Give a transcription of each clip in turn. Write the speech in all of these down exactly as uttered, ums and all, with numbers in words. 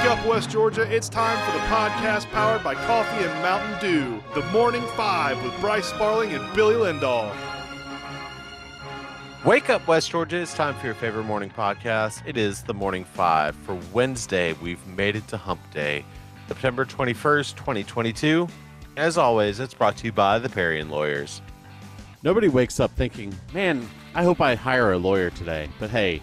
Wake up, West Georgia. It's time for the podcast powered by Coffee and Mountain Dew. The Morning Five with Bryce Sparling and Billy Lindahl. Wake up, West Georgia. It's time for your favorite morning podcast. It is The Morning Five. For Wednesday, we've made it to Hump Day, September twenty-first, twenty twenty-two. As always, it's brought to you by the Parian Lawyers. Nobody wakes up thinking, man, I hope I hire a lawyer today. But hey,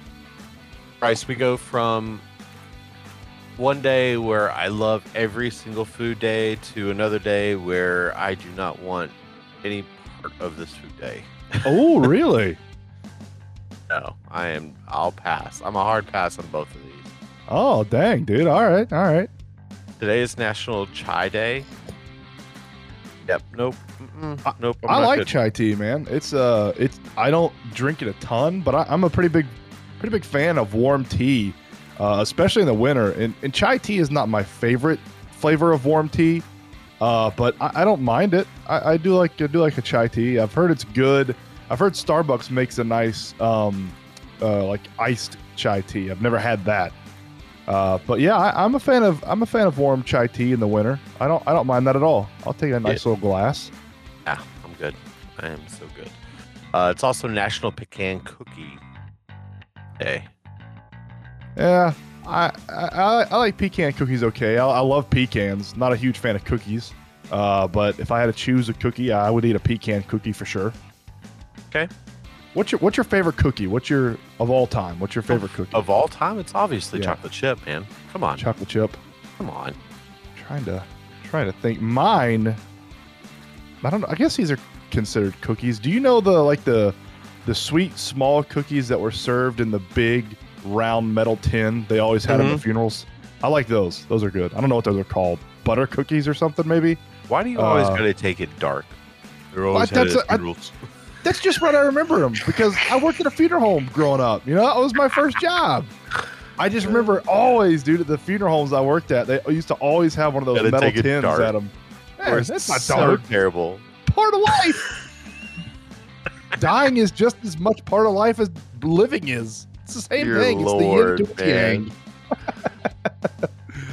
Bryce, we go from one day where I love every single food day to another day where I do not want any part of this food day. Oh, really? No, I am. I'll pass. I'm a hard pass on both of these. Oh, dang, dude. All right. All right. Today is National Chai Day. Yep. Nope. I, nope. I'm I not like good. Chai tea, man. It's uh, it's I don't drink it a ton, but I, I'm a pretty big Pretty big fan of warm tea, uh, especially in the winter. And, and chai tea is not my favorite flavor of warm tea, uh, but I, I don't mind it. I, I do like I do like a chai tea. I've heard it's good. I've heard Starbucks makes a nice um, uh, like iced chai tea. I've never had that, uh, but yeah, I, I'm a fan of I'm a fan of warm chai tea in the winter. I don't I don't mind that at all. I'll take a nice yeah. little glass. Yeah, I'm good. I am so good. Uh, it's also National Pecan Cookie Day. Yeah, I, I I like pecan cookies. Okay, I, I love pecans. Not a huge fan of cookies, uh, but if I had to choose a cookie, I would eat a pecan cookie for sure. Okay, what's your what's your favorite cookie? What's your of all time? What's your favorite of, cookie of all time? It's obviously yeah. chocolate chip, man. Come on, chocolate chip. Come on. I'm trying to trying to think. Mine. I don't know. I guess these are considered cookies. Do you know the like the The sweet, small cookies that were served in the big, round metal tin? They always had mm-hmm. them at funerals. I like those. Those are good. I don't know what those are called. Butter cookies or something, maybe? Why do you uh, always got to take it dark? They're always had at funerals. I, that's just what I remember them, because I worked at a funeral home growing up. You know, that was my first job. I just remember always, dude, at the funeral homes I worked at, they used to always have one of those metal tins dark. at them. Man, that's not so dark. Terrible. Part of life. Dying is just as much part of life as living is. It's the same Dear thing. Lord, it's the yin to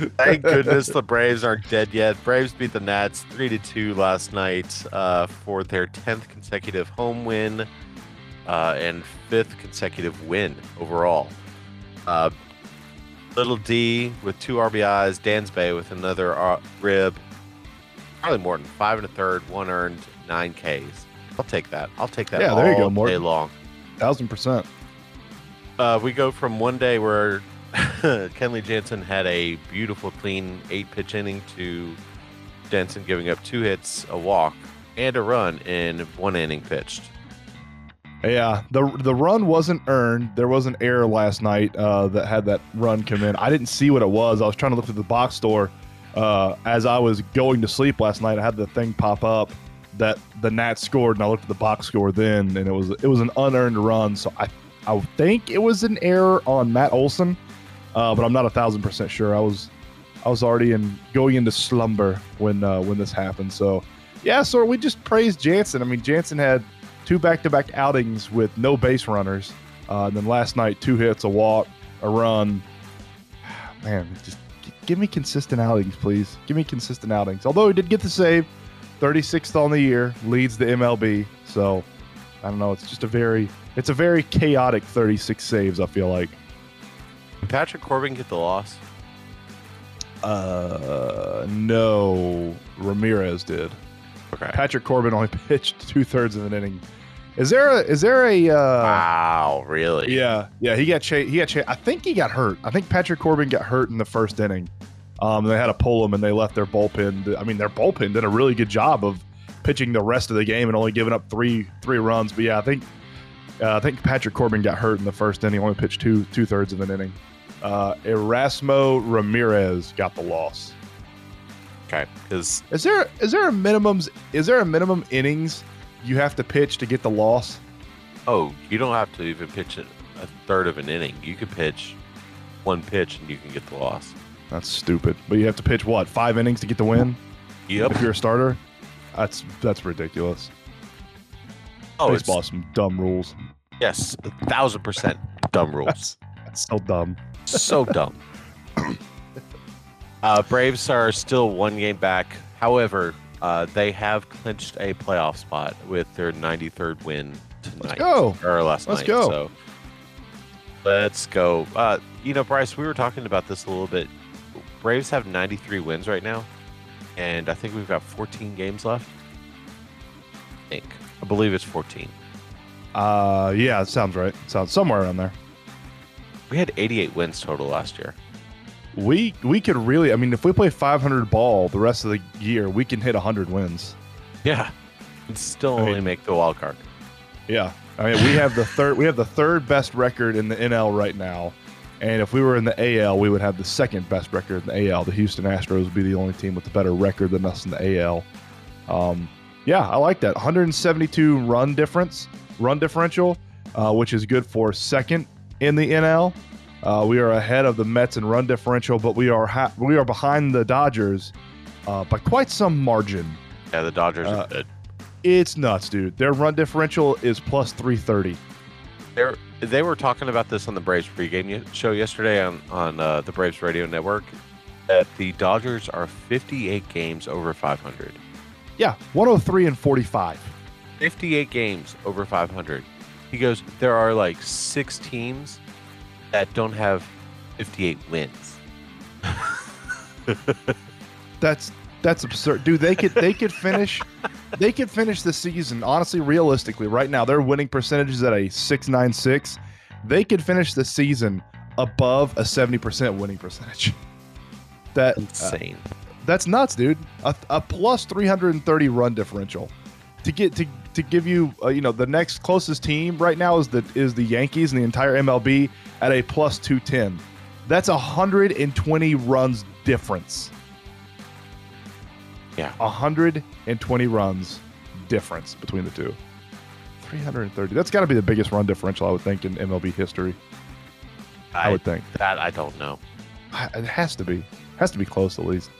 yang. Thank goodness the Braves aren't dead yet. Braves beat the Nats three to two last night uh, for their tenth consecutive home win uh, and fifth consecutive win overall. Uh, Little D with two R B Is. Dansby with another R- rib. Charlie Morton, five and a third, one earned, nine Ks. I'll take that. I'll take that yeah, all there you go, Morton. Day long. Thousand percent. Uh, we go from one day where Kenley Jansen had a beautiful, clean eight-pitch inning to Jansen giving up two hits, a walk, and a run in one inning pitched. Yeah, the the run wasn't earned. There was an error last night uh, that had that run come in. I didn't see what it was. I was trying to look through the box score uh, as I was going to sleep last night. I had the thing pop up that the Nats scored, and I looked at the box score then, and it was it was an unearned run. So I I think it was an error on Matt Olson, uh, but I'm not a thousand percent sure. I was I was already in going into slumber when uh, when this happened. So yeah, so we just praised Jansen. I mean, Jansen had two back-to-back outings with no base runners, uh, and then last night two hits, a walk, a run. Man, just g- give me consistent outings, please. Give me consistent outings. Although he did get the save. thirty-sixth on the year, leads the M L B. So, I don't know. It's just a very, it's a very chaotic thirty-six saves, I feel like. Did Patrick Corbin get the loss? Uh, no. Ramirez did. Okay. Patrick Corbin only pitched two-thirds of an inning. Is there a, is there a... Uh, wow, really? Yeah. Yeah, he got chased. He got chased. I think he got hurt. I think Patrick Corbin got hurt in the first inning. Um, they had to pull them, and they left their bullpen. I mean, their bullpen did a really good job of pitching the rest of the game and only giving up three three runs. But yeah, I think uh, I think Patrick Corbin got hurt in the first inning. He only pitched two two thirds of an inning. Uh, Erasmo Ramirez got the loss. Okay. Is is there is there a minimums is there a minimum innings you have to pitch to get the loss? Oh, you don't have to even pitch a third of an inning. You could pitch one pitch and you can get the loss. That's stupid. But you have to pitch what, five innings to get the win? Yep. If you're a starter, that's that's ridiculous. Oh, baseball has some dumb rules. Yes, a thousand percent dumb rules. That's, that's so dumb. So dumb. Uh, Braves are still one game back. However, uh, they have clinched a playoff spot with their ninety-third win tonight. Let's go. Or last let's night. Go. So, let's go. Uh, you know, Bryce, we were talking about this a little bit. Braves have ninety-three wins right now, and I think we've got fourteen games left. I think. I believe it's fourteen. Uh, yeah, it sounds right. It sounds somewhere around there. We had eighty-eight wins total last year. We we could really, I mean, if we play five hundred ball the rest of the year, we can hit one hundred wins. Yeah, and still I only mean, make the wild card. Yeah, I mean, we have the third we have the third best record in the N L right now, and if we were in the A L, we would have the second best record in the A L. The Houston Astros would be the only team with a better record than us in the A L. Um, yeah, I like that. one hundred seventy-two run difference, run differential, uh, which is good for second in the N L. Uh, we are ahead of the Mets in run differential, but we are ha- we are behind the Dodgers uh, by quite some margin. Yeah, the Dodgers uh, are good. It's nuts, dude. Their run differential is plus three thirty. They're, they were talking about this on the Braves pregame show yesterday on, on uh, the Braves radio network, that the Dodgers are fifty-eight games over five hundred. Yeah, one oh three and forty-five. fifty-eight games over five hundred. He goes, there are like six teams that don't have fifty-eight wins. that's that's absurd, dude. They could they could finish they could finish the season, honestly, realistically, right now. Their winning percentage is at a six ninety-six. They could finish the season above a seventy percent winning percentage. That insane. Uh, that's nuts, dude. A, a plus three hundred thirty run differential. To get to to give you uh, you know, the next closest team right now is the is the Yankees and the entire M L B at a plus two ten. That's one hundred twenty runs difference. Yeah, one hundred twenty runs difference between the two. three hundred thirty. That's got to be the biggest run differential, I would think, in M L B history. I, I would think that I don't know. It has to be. It has to be close at least.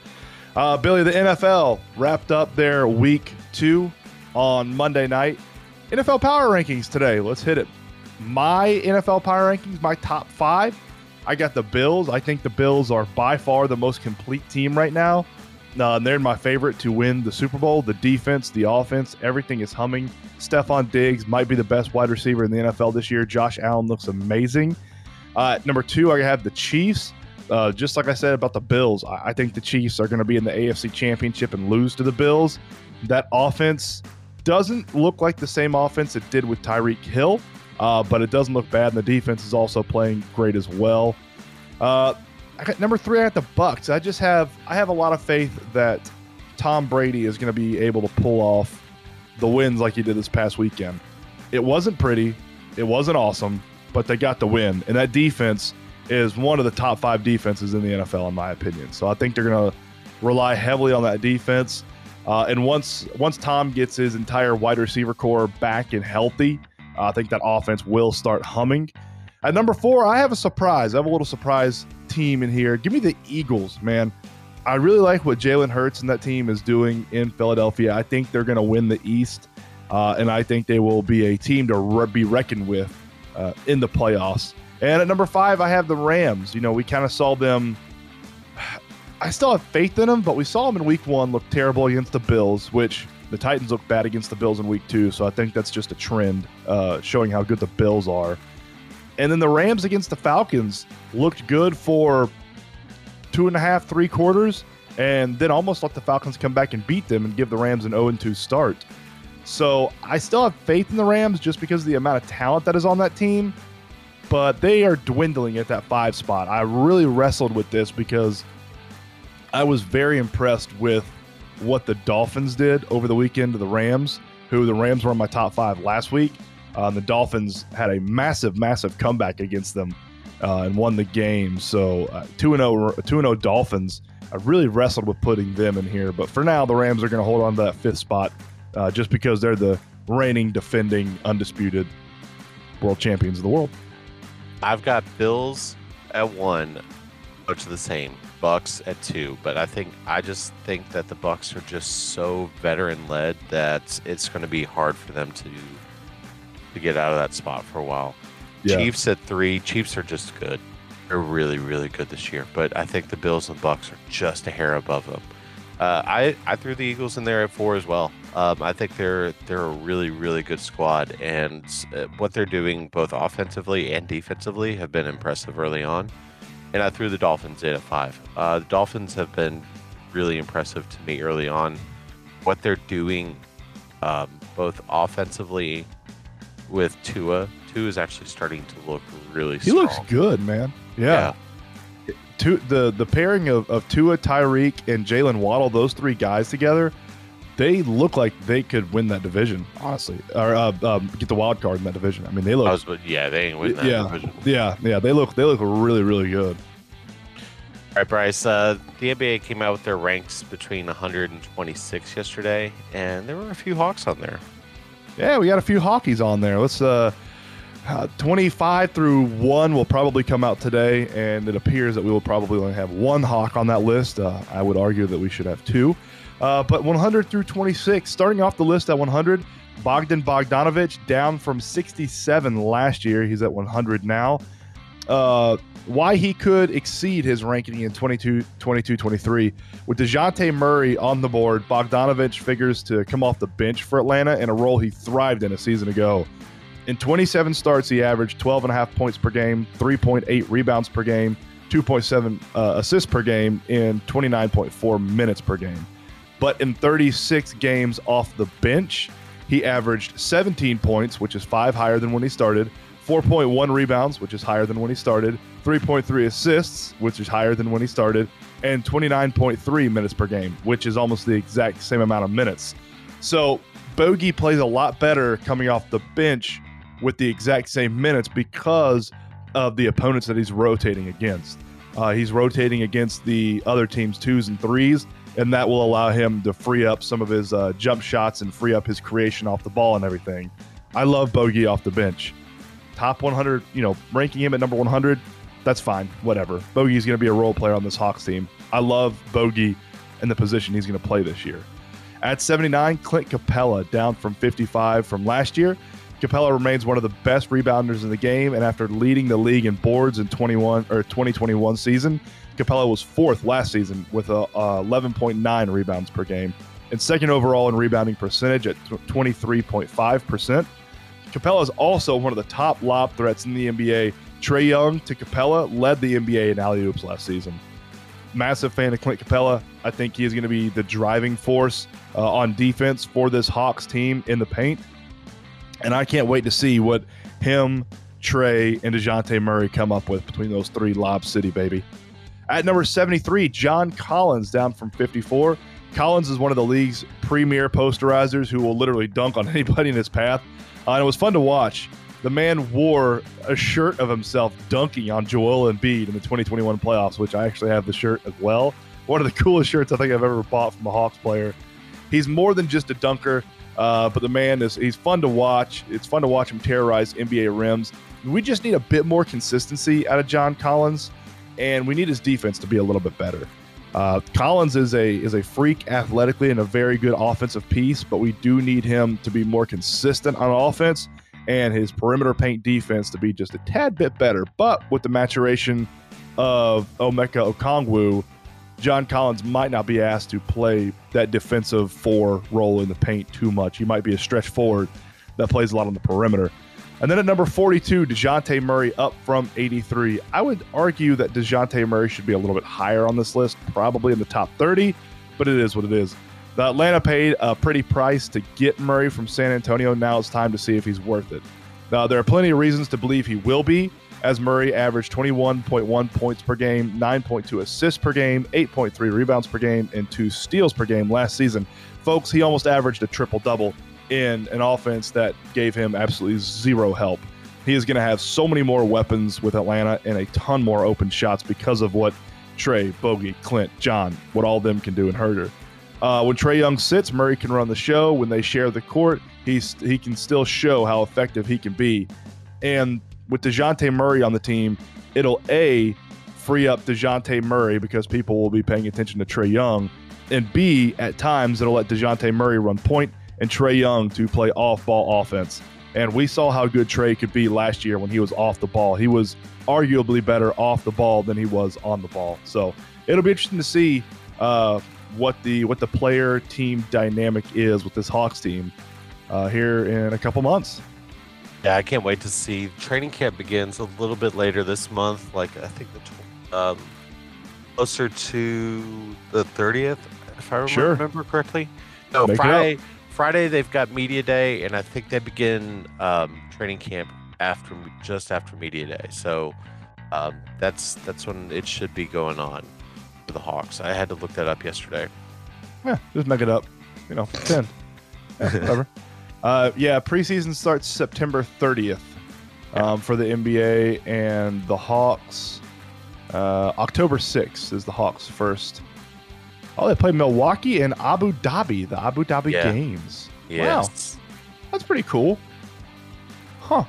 Uh, Billy, the N F L wrapped up their week two on Monday night. N F L Power Rankings today. Let's hit it. My N F L Power Rankings, my top five. I got the Bills. I think the Bills are by far the most complete team right now. Uh, they're my favorite to win the Super Bowl. The defense, the offense, everything is humming. Stephon Diggs might be the best wide receiver in the N F L this year. Josh Allen looks amazing. Uh, number two, I have the Chiefs. Uh, just like I said about the Bills, I, I think the Chiefs are going to be in the A F C Championship and lose to the Bills. That offense doesn't look like the same offense it did with Tyreek Hill. Uh, but it doesn't look bad, and the defense is also playing great as well. Uh, I got number three, I got the Bucs. I just have I have a lot of faith that Tom Brady is going to be able to pull off the wins like he did this past weekend. It wasn't pretty, it wasn't awesome, but they got the win, and that defense is one of the top five defenses in the N F L, in my opinion. So I think they're going to rely heavily on that defense. Uh, and once once Tom gets his entire wide receiver core back and healthy, I think that offense will start humming. At number four, I have a surprise. I have a little surprise team in here. Give me the Eagles, man. I really like what Jalen Hurts and that team is doing in Philadelphia. I think they're going to win the East, uh, and I think they will be a team to re- be reckoned with uh, in the playoffs. And at number five, I have the Rams. You know, we kind of saw them. I still have faith in them, but we saw them in week one look terrible against the Bills, which – the Titans look bad against the Bills in week two, so I think that's just a trend uh, showing how good the Bills are. And then the Rams against the Falcons looked good for two and a half, three quarters, and then almost let the Falcons come back and beat them and give the Rams an oh and two start. So I still have faith in the Rams just because of the amount of talent that is on that team, but they are dwindling at that five spot. I really wrestled with this because I was very impressed with what the Dolphins did over the weekend to the Rams, who the Rams were in my top five last week. Um, the Dolphins had a massive, massive comeback against them uh, and won the game. So uh, two and oh Dolphins. I really wrestled with putting them in here, but for now the Rams are going to hold on to that fifth spot uh, just because they're the reigning, defending, undisputed world champions of the world. I've got Bills at one, much the same. Bucks at two, but I think I just think that the Bucks are just so veteran-led that it's going to be hard for them to to get out of that spot for a while. Yeah. Chiefs at three. Chiefs are just good. They're really, really good this year, but I think the Bills and Bucks are just a hair above them. Uh, I I threw the Eagles in there at four as well. Um, I think they're they're a really, really good squad, and what they're doing both offensively and defensively have been impressive early on. And I threw the Dolphins in at five. Uh, the Dolphins have been really impressive to me early on. What they're doing, um, both offensively with Tua. Tua is actually starting to look really strong. He looks good, man. Yeah. yeah. Two, the, the pairing of, of Tua, Tyreek, and Jalen Waddle, those three guys together, they look like they could win that division, honestly, or uh, um, get the wild card in that division. I mean, they look. I was, yeah, they ain't win that yeah, division. Yeah, yeah, they look. They look really, really good. All right, Bryce. Uh, the N B A came out with their ranks between one hundred and twenty-six yesterday, and there were a few Hawks on there. Yeah, we got a few Hawkies on there. Let's uh, uh, twenty-five through one will probably come out today, and it appears that we will probably only have one Hawk on that list. Uh, I would argue that we should have two. Uh, but one hundred through twenty-six, starting off the list at one hundred, Bogdan Bogdanovich, down from sixty-seven last year. He's at one hundred now. Uh, why he could exceed his ranking in twenty-two twenty-three. With DeJounte Murray on the board, Bogdanovich figures to come off the bench for Atlanta in a role he thrived in a season ago. In twenty-seven starts, he averaged twelve point five points per game, three point eight rebounds per game, two point seven uh, assists per game, and twenty-nine point four minutes per game. But in thirty-six games off the bench, he averaged seventeen points, which is five higher than when he started, four point one rebounds, which is higher than when he started, three point three assists, which is higher than when he started, and twenty-nine point three minutes per game, which is almost the exact same amount of minutes. So Bogey plays a lot better coming off the bench with the exact same minutes because of the opponents that he's rotating against. Uh, he's rotating against the other team's twos and threes, and that will allow him to free up some of his uh, jump shots and free up his creation off the ball and everything. I love Bogey off the bench. Top one hundred, you know, ranking him at number one hundred, that's fine, whatever. Bogey's going to be a role player on this Hawks team. I love Bogey and the position he's going to play this year. At seventy-nine, Clint Capela, down from fifty-five from last year. Capela remains one of the best rebounders in the game, and after leading the league in boards in twenty-one or twenty twenty-one season, Capela was fourth last season with a, a eleven point nine rebounds per game and second overall in rebounding percentage at twenty-three point five percent. Capela is also one of the top lob threats in the N B A. Trey Young to Capela led the N B A in alley-oops last season. Massive fan of Clint Capela. I think he is going to be the driving force uh, on defense for this Hawks team in the paint. And I can't wait to see what him, Trey, and DeJounte Murray come up with between those three. Lob City, baby. At number seventy-three, John Collins, down from fifty-four. Collins is one of the league's premier posterizers who will literally dunk on anybody in his path. Uh, and it was fun to watch. The man wore a shirt of himself dunking on Joel Embiid in the twenty twenty-one playoffs, which I actually have the shirt as well. One of the coolest shirts I think I've ever bought from a Hawks player. He's more than just a dunker. Uh, but the man, is he's fun to watch. It's fun to watch him terrorize N B A rims. We just need a bit more consistency out of John Collins, and we need his defense to be a little bit better. Uh, Collins is a is a freak athletically and a very good offensive piece, but we do need him to be more consistent on offense and his perimeter paint defense to be just a tad bit better. But with the maturation of Emeka Okongwu, John Collins might not be asked to play that defensive four role in the paint too much. He might be a stretch forward that plays a lot on the perimeter. And then at number forty-two, DeJounte Murray, up from eighty-three. I would argue that DeJounte Murray should be a little bit higher on this list, probably in the top thirty, but it is what it is. The Atlanta paid a pretty price to get Murray from San Antonio. Now it's time to see if he's worth it. Now, there are plenty of reasons to believe he will be, as Murray averaged twenty-one point one points per game, nine point two assists per game, eight point three rebounds per game, and two steals per game last season. Folks, he almost averaged a triple-double in an offense that gave him absolutely zero help. He is going to have so many more weapons with Atlanta and a ton more open shots because of what Trey, Bogey, Clint, John, what all of them can do in Herter. Uh, when Trey Young sits, Murray can run the show. When they share the court, he's, he can still show how effective he can be. And with DeJounte Murray on the team, it'll A, free up DeJounte Murray because people will be paying attention to Trey Young, and B, at times, it'll let DeJounte Murray run point and Trey Young to play off-ball offense. And we saw how good Trey could be last year when he was off the ball. He was arguably better off the ball than he was on the ball. So it'll be interesting to see uh, what the what the player team dynamic is with this Hawks team uh, here in a couple months. Yeah, I can't wait to see. Training camp begins a little bit later this month, like I think the um, closer to the thirtieth, if I remember, sure. remember correctly. No, Make Friday. Friday they've got media day, and I think they begin um, training camp after just after media day. So um, that's that's when it should be going on for the Hawks. I had to look that up yesterday. Yeah, just make it up. You know, ten. Yeah, whatever. uh, yeah, preseason starts September thirtieth um, for the N B A and the Hawks. Uh, October sixth is the Hawks' first. Oh, they play Milwaukee and Abu Dhabi, the Abu Dhabi yeah. games. Yes. Wow. That's pretty cool. Huh.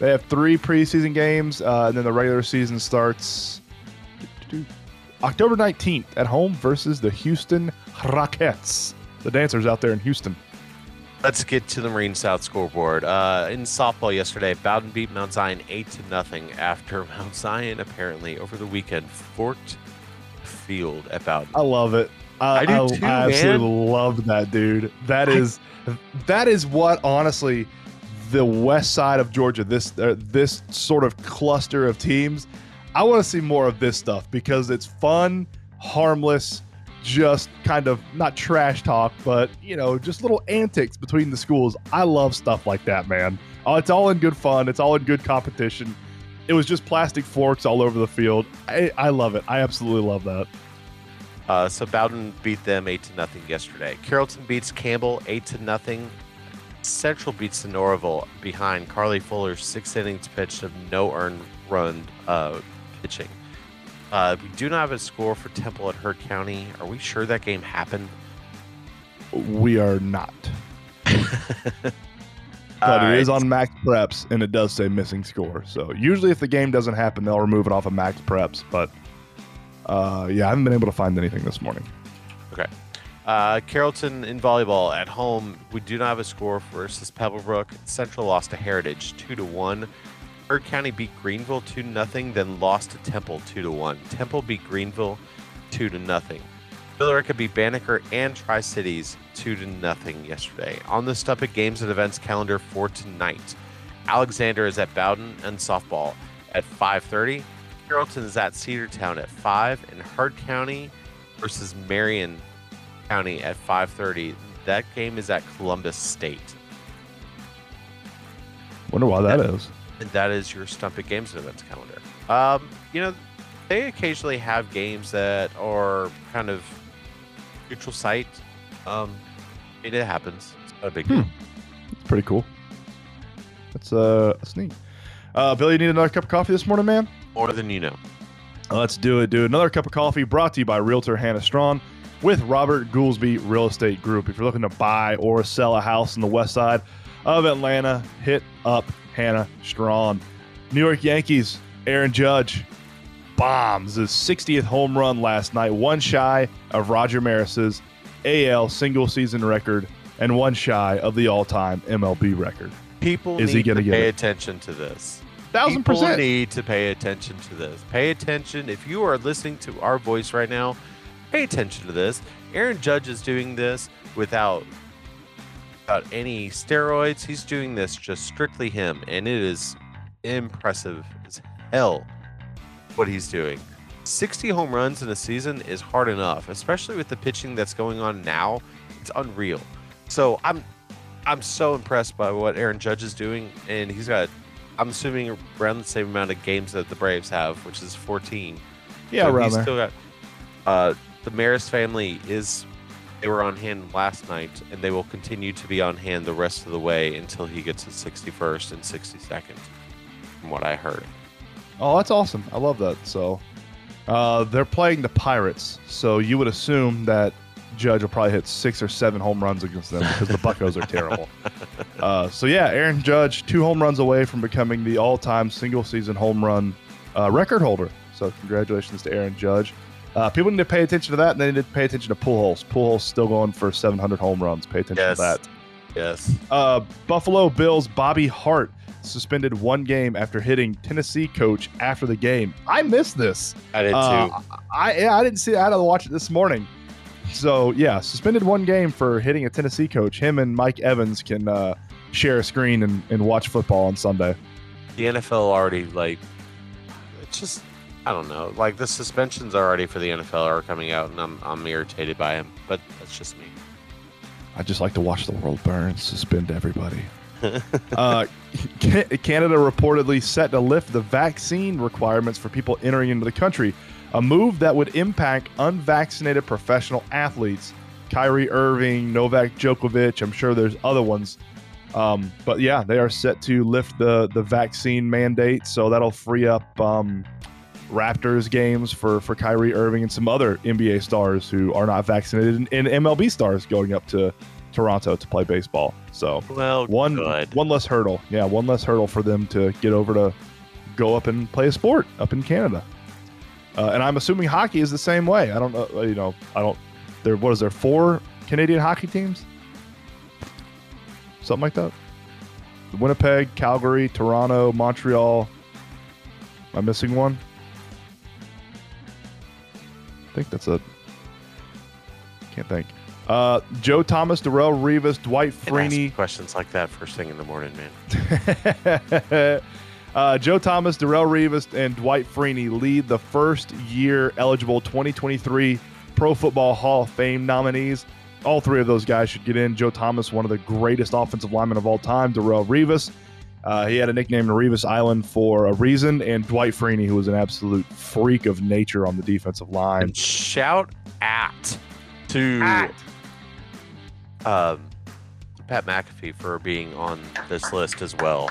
They have three preseason games, uh, and then the regular season starts October nineteenth at home versus the Houston Rockets. The dancers out there in Houston. Let's get to the Marine South scoreboard. Uh, in softball yesterday, Bowden beat Mount Zion eight to nothing after Mount Zion apparently over the weekend forked field at Bowden. I love it. I, I do too, I, I man. absolutely love that, dude. That I, is that is what honestly the west side of Georgia, this uh, this sort of cluster of teams, I want to see more of this stuff because it's fun, harmless, just kind of not trash talk, but you know, just little antics between the schools. I love stuff like that, man. Oh, it's all in good fun. It's all in good competition. It was just plastic forks all over the field. I, I love it. I absolutely love that. Uh, so Bowden beat them eight to nothing yesterday. Carrollton beats Campbell eight to nothing. Central beats Norville behind Carly Fuller six innings pitched of no earned run uh, pitching. Uh, we do not have a score for Temple at Hurt County. Are we sure that game happened? We are not. But it is on Max Preps, and it does say missing score. So usually if the game doesn't happen, they'll remove it off of Max Preps. But, uh, yeah, I haven't been able to find anything this morning. Okay. Uh, Carrollton in volleyball at home. We do not have a score versus Pebblebrook. Central lost to Heritage two to one. Hurd County beat Greenville two to nothing, then lost to Temple two to one. Temple beat Greenville two to nothing. Billerica beat Banneker and Tri-Cities two to nothing yesterday. On the Stupid Games and Events calendar for tonight, Alexander is at Bowden and softball at five thirty. Carrollton is at Cedartown at five, and Hart County versus Marion County at five thirty. That game is at Columbus State. Wonder why that, that is. That is your Stupid Games and Events calendar. Um, you know, they occasionally have games that are kind of neutral site. Um, it happens. It's not a big deal. Hmm. That's pretty cool. That's uh, that's neat. Uh, Billy, you need another cup of coffee this morning, man? More than you know. Let's do it, dude. Another cup of coffee brought to you by Realtor Hannah Strawn with Robert Goolsby Real Estate Group. If you're looking to buy or sell a house on the west side of Atlanta, hit up Hannah Strawn. New York Yankees, Aaron Judge bombs his sixtieth home run last night, one shy of Roger Maris's A L single season record and one shy of the all-time M L B record. People Is need he to pay attention to this. Thousand percent. People need to pay attention to this. Pay attention. If you are listening to our voice right now, pay attention to this. Aaron Judge is doing this without, without any steroids. He's doing this just strictly him, and it is impressive as hell what he's doing. sixty home runs in a season is hard enough, especially with the pitching that's going on now. It's unreal. So I'm I'm so impressed by what Aaron Judge is doing, and he's got, I'm assuming, around the same amount of games that the Braves have, which is fourteen. Yeah, so he's still got uh, the Maris family is they were on hand last night, and they will continue to be on hand the rest of the way until he gets his sixty-first and sixty-second. from what I heard. Oh, that's awesome. I love that. So uh, they're playing the Pirates, so you would assume that Judge will probably hit six or seven home runs against them because the Buccos are terrible. Uh, so, yeah, Aaron Judge, two home runs away from becoming the all-time single-season home run uh, record holder. So congratulations to Aaron Judge. Uh, people need to pay attention to that, and they need to pay attention to Pujols. Pujols still going for seven hundred home runs. Pay attention yes. to that. Yes. Uh, Buffalo Bills' Bobby Hart suspended one game after hitting Tennessee coach after the game. I missed this. I did, uh, too. I, yeah, I didn't see it. I had to watch it this morning. So, yeah, suspended one game for hitting a Tennessee coach. Him and Mike Evans can uh, share a screen and, and watch football on Sunday. The N F L already, like, it's just, I don't know. Like, the suspensions already for the N F L are coming out, and I'm I'm irritated by them. But that's just me. I just like to watch the world burn, suspend everybody. uh, Canada reportedly set to lift the vaccine requirements for people entering into the country, a move that would impact unvaccinated professional athletes. Kyrie Irving, Novak Djokovic, I'm sure there's other ones. Um, but yeah, they are set to lift the, the vaccine mandate. So that'll free up um, Raptors games for, for Kyrie Irving and some other N B A stars who are not vaccinated, and, and M L B stars going up to Toronto to play baseball. So well, one, one less hurdle. Yeah, one less hurdle for them to get over to go up and play a sport up in Canada. Uh, and I'm assuming hockey is the same way. I don't know. You know, I don't. There, what is there? Four Canadian hockey teams, something like that. Winnipeg, Calgary, Toronto, Montreal. Am I missing one? I think that's it. Can't think. Uh, Joe Thomas, Darrell Revis, Dwight Freeney. Questions like that first thing in the morning, man. Uh, Joe Thomas, Darrell Revis, and Dwight Freeney lead the first-year eligible twenty twenty-three Pro Football Hall of Fame nominees. All three of those guys should get in. Joe Thomas, one of the greatest offensive linemen of all time. Darrell Revis, uh, he had a nickname Revis Island for a reason. And Dwight Freeney, who was an absolute freak of nature on the defensive line. And shout out to at. Uh, Pat McAfee for being on this list as well.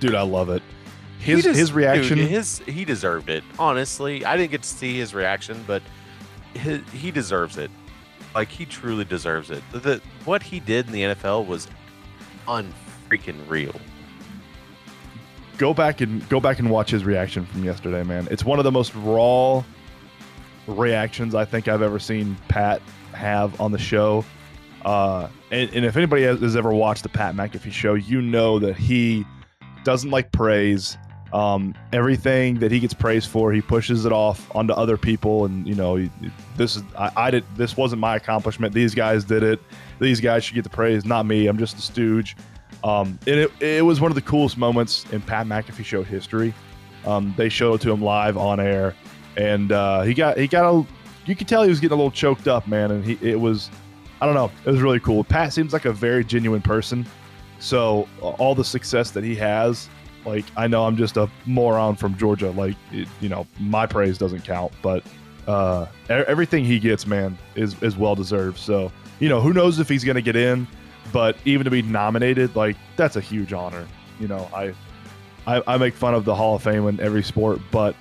Dude, I love it. His just, his reaction. Dude, his he deserved it. Honestly, I didn't get to see his reaction, but his, he deserves it. Like, he truly deserves it. The, the what he did in the N F L was unfreaking real. Go back and go back and watch his reaction from yesterday, man. It's one of the most raw reactions I think I've ever seen Pat have on the show. Uh, and, and if anybody has, has ever watched the Pat McAfee show, you know that he doesn't like praise. Um, everything that he gets praised for, he pushes it off onto other people. And you know, he, this is I, I did. This wasn't my accomplishment. These guys did it. These guys should get the praise, not me. I'm just a stooge. Um, and it, it was one of the coolest moments in Pat McAfee show history. Um, they showed it to him live on air, and uh, he got he got a. You could tell he was getting a little choked up, man. And he it was, I don't know, it was really cool. Pat seems like a very genuine person. So uh, all the success that he has, like, I know I'm just a moron from Georgia. Like, it, you know, my praise doesn't count, but uh, everything he gets, man, is, is well-deserved. So, you know, who knows if he's going to get in, but even to be nominated, like, that's a huge honor. You know, I, I, I make fun of the Hall of Fame in every sport, but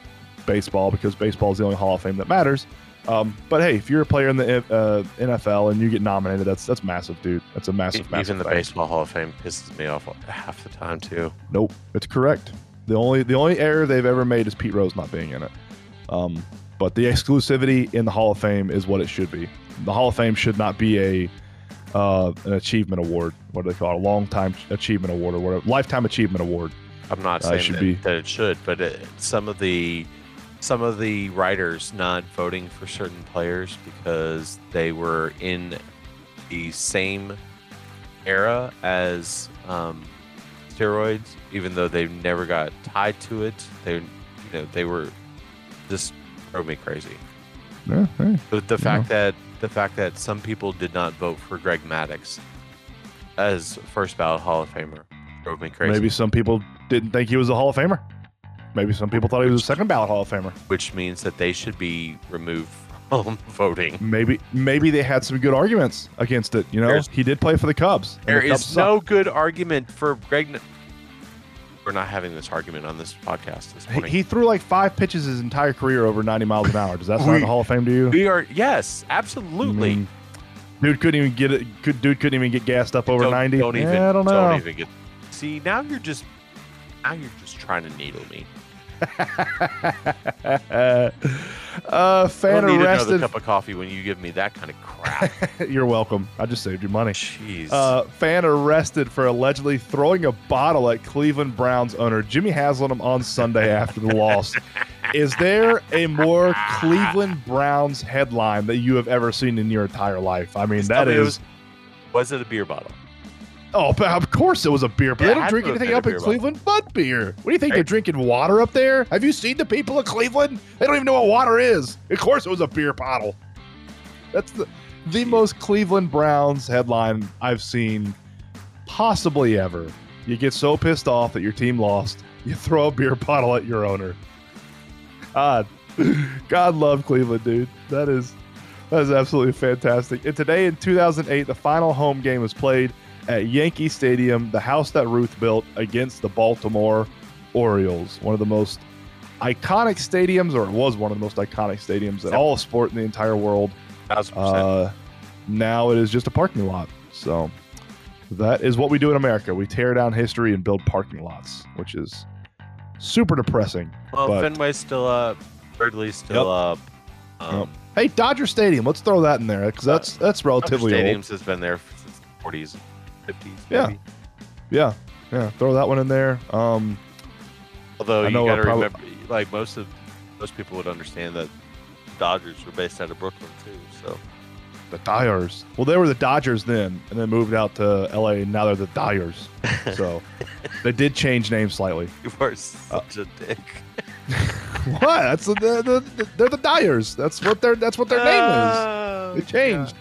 baseball, because baseball is the only Hall of Fame that matters. Um, but hey, if you're a player in the uh, N F L and you get nominated, that's that's massive, dude. That's a massive, Even massive. Even the thing. Baseball Hall of Fame pisses me off half the time too. Nope, it's correct. The only the only error they've ever made is Pete Rose not being in it. Um, but the exclusivity in the Hall of Fame is what it should be. The Hall of Fame should not be a uh, an achievement award. What do they call it? A longtime achievement award or whatever. Lifetime achievement award. I'm not uh, saying it should that, be. that it should, but it, some of the. Some of the writers not voting for certain players because they were in the same era as um, steroids, even though they never got tied to it. They, you know, they were just drove me crazy. Yeah, hey, but the fact know. that the fact that some people did not vote for Greg Maddux as first ballot Hall of Famer drove me crazy. Maybe some people didn't think he was a Hall of Famer. Maybe some people thought he was a second ballot Hall of Famer, which means that they should be removed from voting. Maybe, maybe they had some good arguments against it. You know, There's, he did play for the Cubs. There the Cubs is suck. no good argument for Greg We're not having this argument on this podcast this morning. He, he threw like five pitches his entire career over ninety miles an hour. Does that sound like the Hall of Fame to you? We are, yes, absolutely. Mm. Dude couldn't even get it. Could dude couldn't even get gassed up over don't, ninety. Don't even. Yeah, I don't know. Don't even get. See, now you're just. Now you're just trying to needle me. uh, fan arrested. Need another cup of coffee when you give me that kind of crap. You're welcome. I just saved you money. Jeez. Uh, fan arrested for allegedly throwing a bottle at Cleveland Browns owner Jimmy Haslam on Sunday after the loss. Is there a more Cleveland Browns headline that you have ever seen in your entire life? I mean, just that is. It was, was it a beer bottle? Oh, of course it was a beer, but yeah, they don't I drink anything up in Cleveland but beer. What do you think? Right. They're drinking water up there? Have you seen the people of Cleveland? They don't even know what water is. Of course it was a beer bottle. That's the, the most Cleveland Browns headline I've seen possibly ever. You get so pissed off that your team lost, you throw a beer bottle at your owner. God, God love Cleveland, dude. That is, that is absolutely fantastic. And today in two thousand eight, the final home game was played at Yankee Stadium, the house that Ruth built, against the Baltimore Orioles, one of the most iconic stadiums, or it was one of the most iconic stadiums in all of sport in the entire world. Uh, now it is just a parking lot. So that is what we do in America. We tear down history and build parking lots, which is super depressing. Well, but Fenway's still up. Wrigley's still yep. up. Um, yep. Hey, Dodger Stadium. Let's throw that in there because that's, that's relatively Dodger Stadium's old. Stadium's has been there since the forties. fifties, yeah, yeah, yeah. Throw that one in there. Um, Although you gotta probably, remember, like most of most people would understand that Dodgers were based out of Brooklyn too. So the Dyers. Well, they were the Dodgers then, and then moved out to L A. And now they're the Dyers. So they did change names slightly. You are such uh, a dick. What? That's the, the, the they're the Dyers. That's what their that's what their oh, name is. They changed.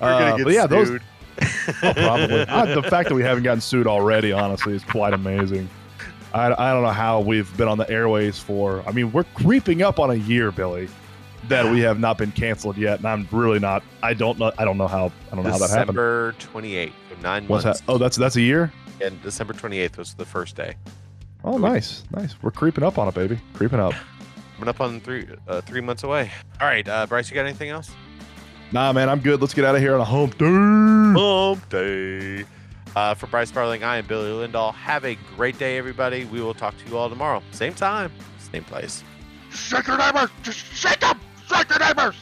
We're uh, gonna get yeah, sued. Those, oh, probably. I, the fact that we haven't gotten sued already, honestly, is quite amazing. I, I don't know how we've been on the airways for. I mean, we're creeping up on a year, Billy, that we have not been canceled yet, and I'm really not. I don't know. I don't know how. I don't know December how that happened. December twenty-eighth, nine What's months. That? Oh, that's that's a year. And December twenty-eighth was the first day. Oh, nice, nice. We're creeping up on it, baby. Creeping up. Coming up on three uh, three months away. All right, uh, Bryce, you got anything else? Nah, man, I'm good. Let's get out of here on a hump day. Hump day. Uh, for Bryce Sparling, I am Billy Lindahl. Have a great day, everybody. We will talk to you all tomorrow. Same time, same place. Shake your neighbors. Just shake them. Shake your neighbors.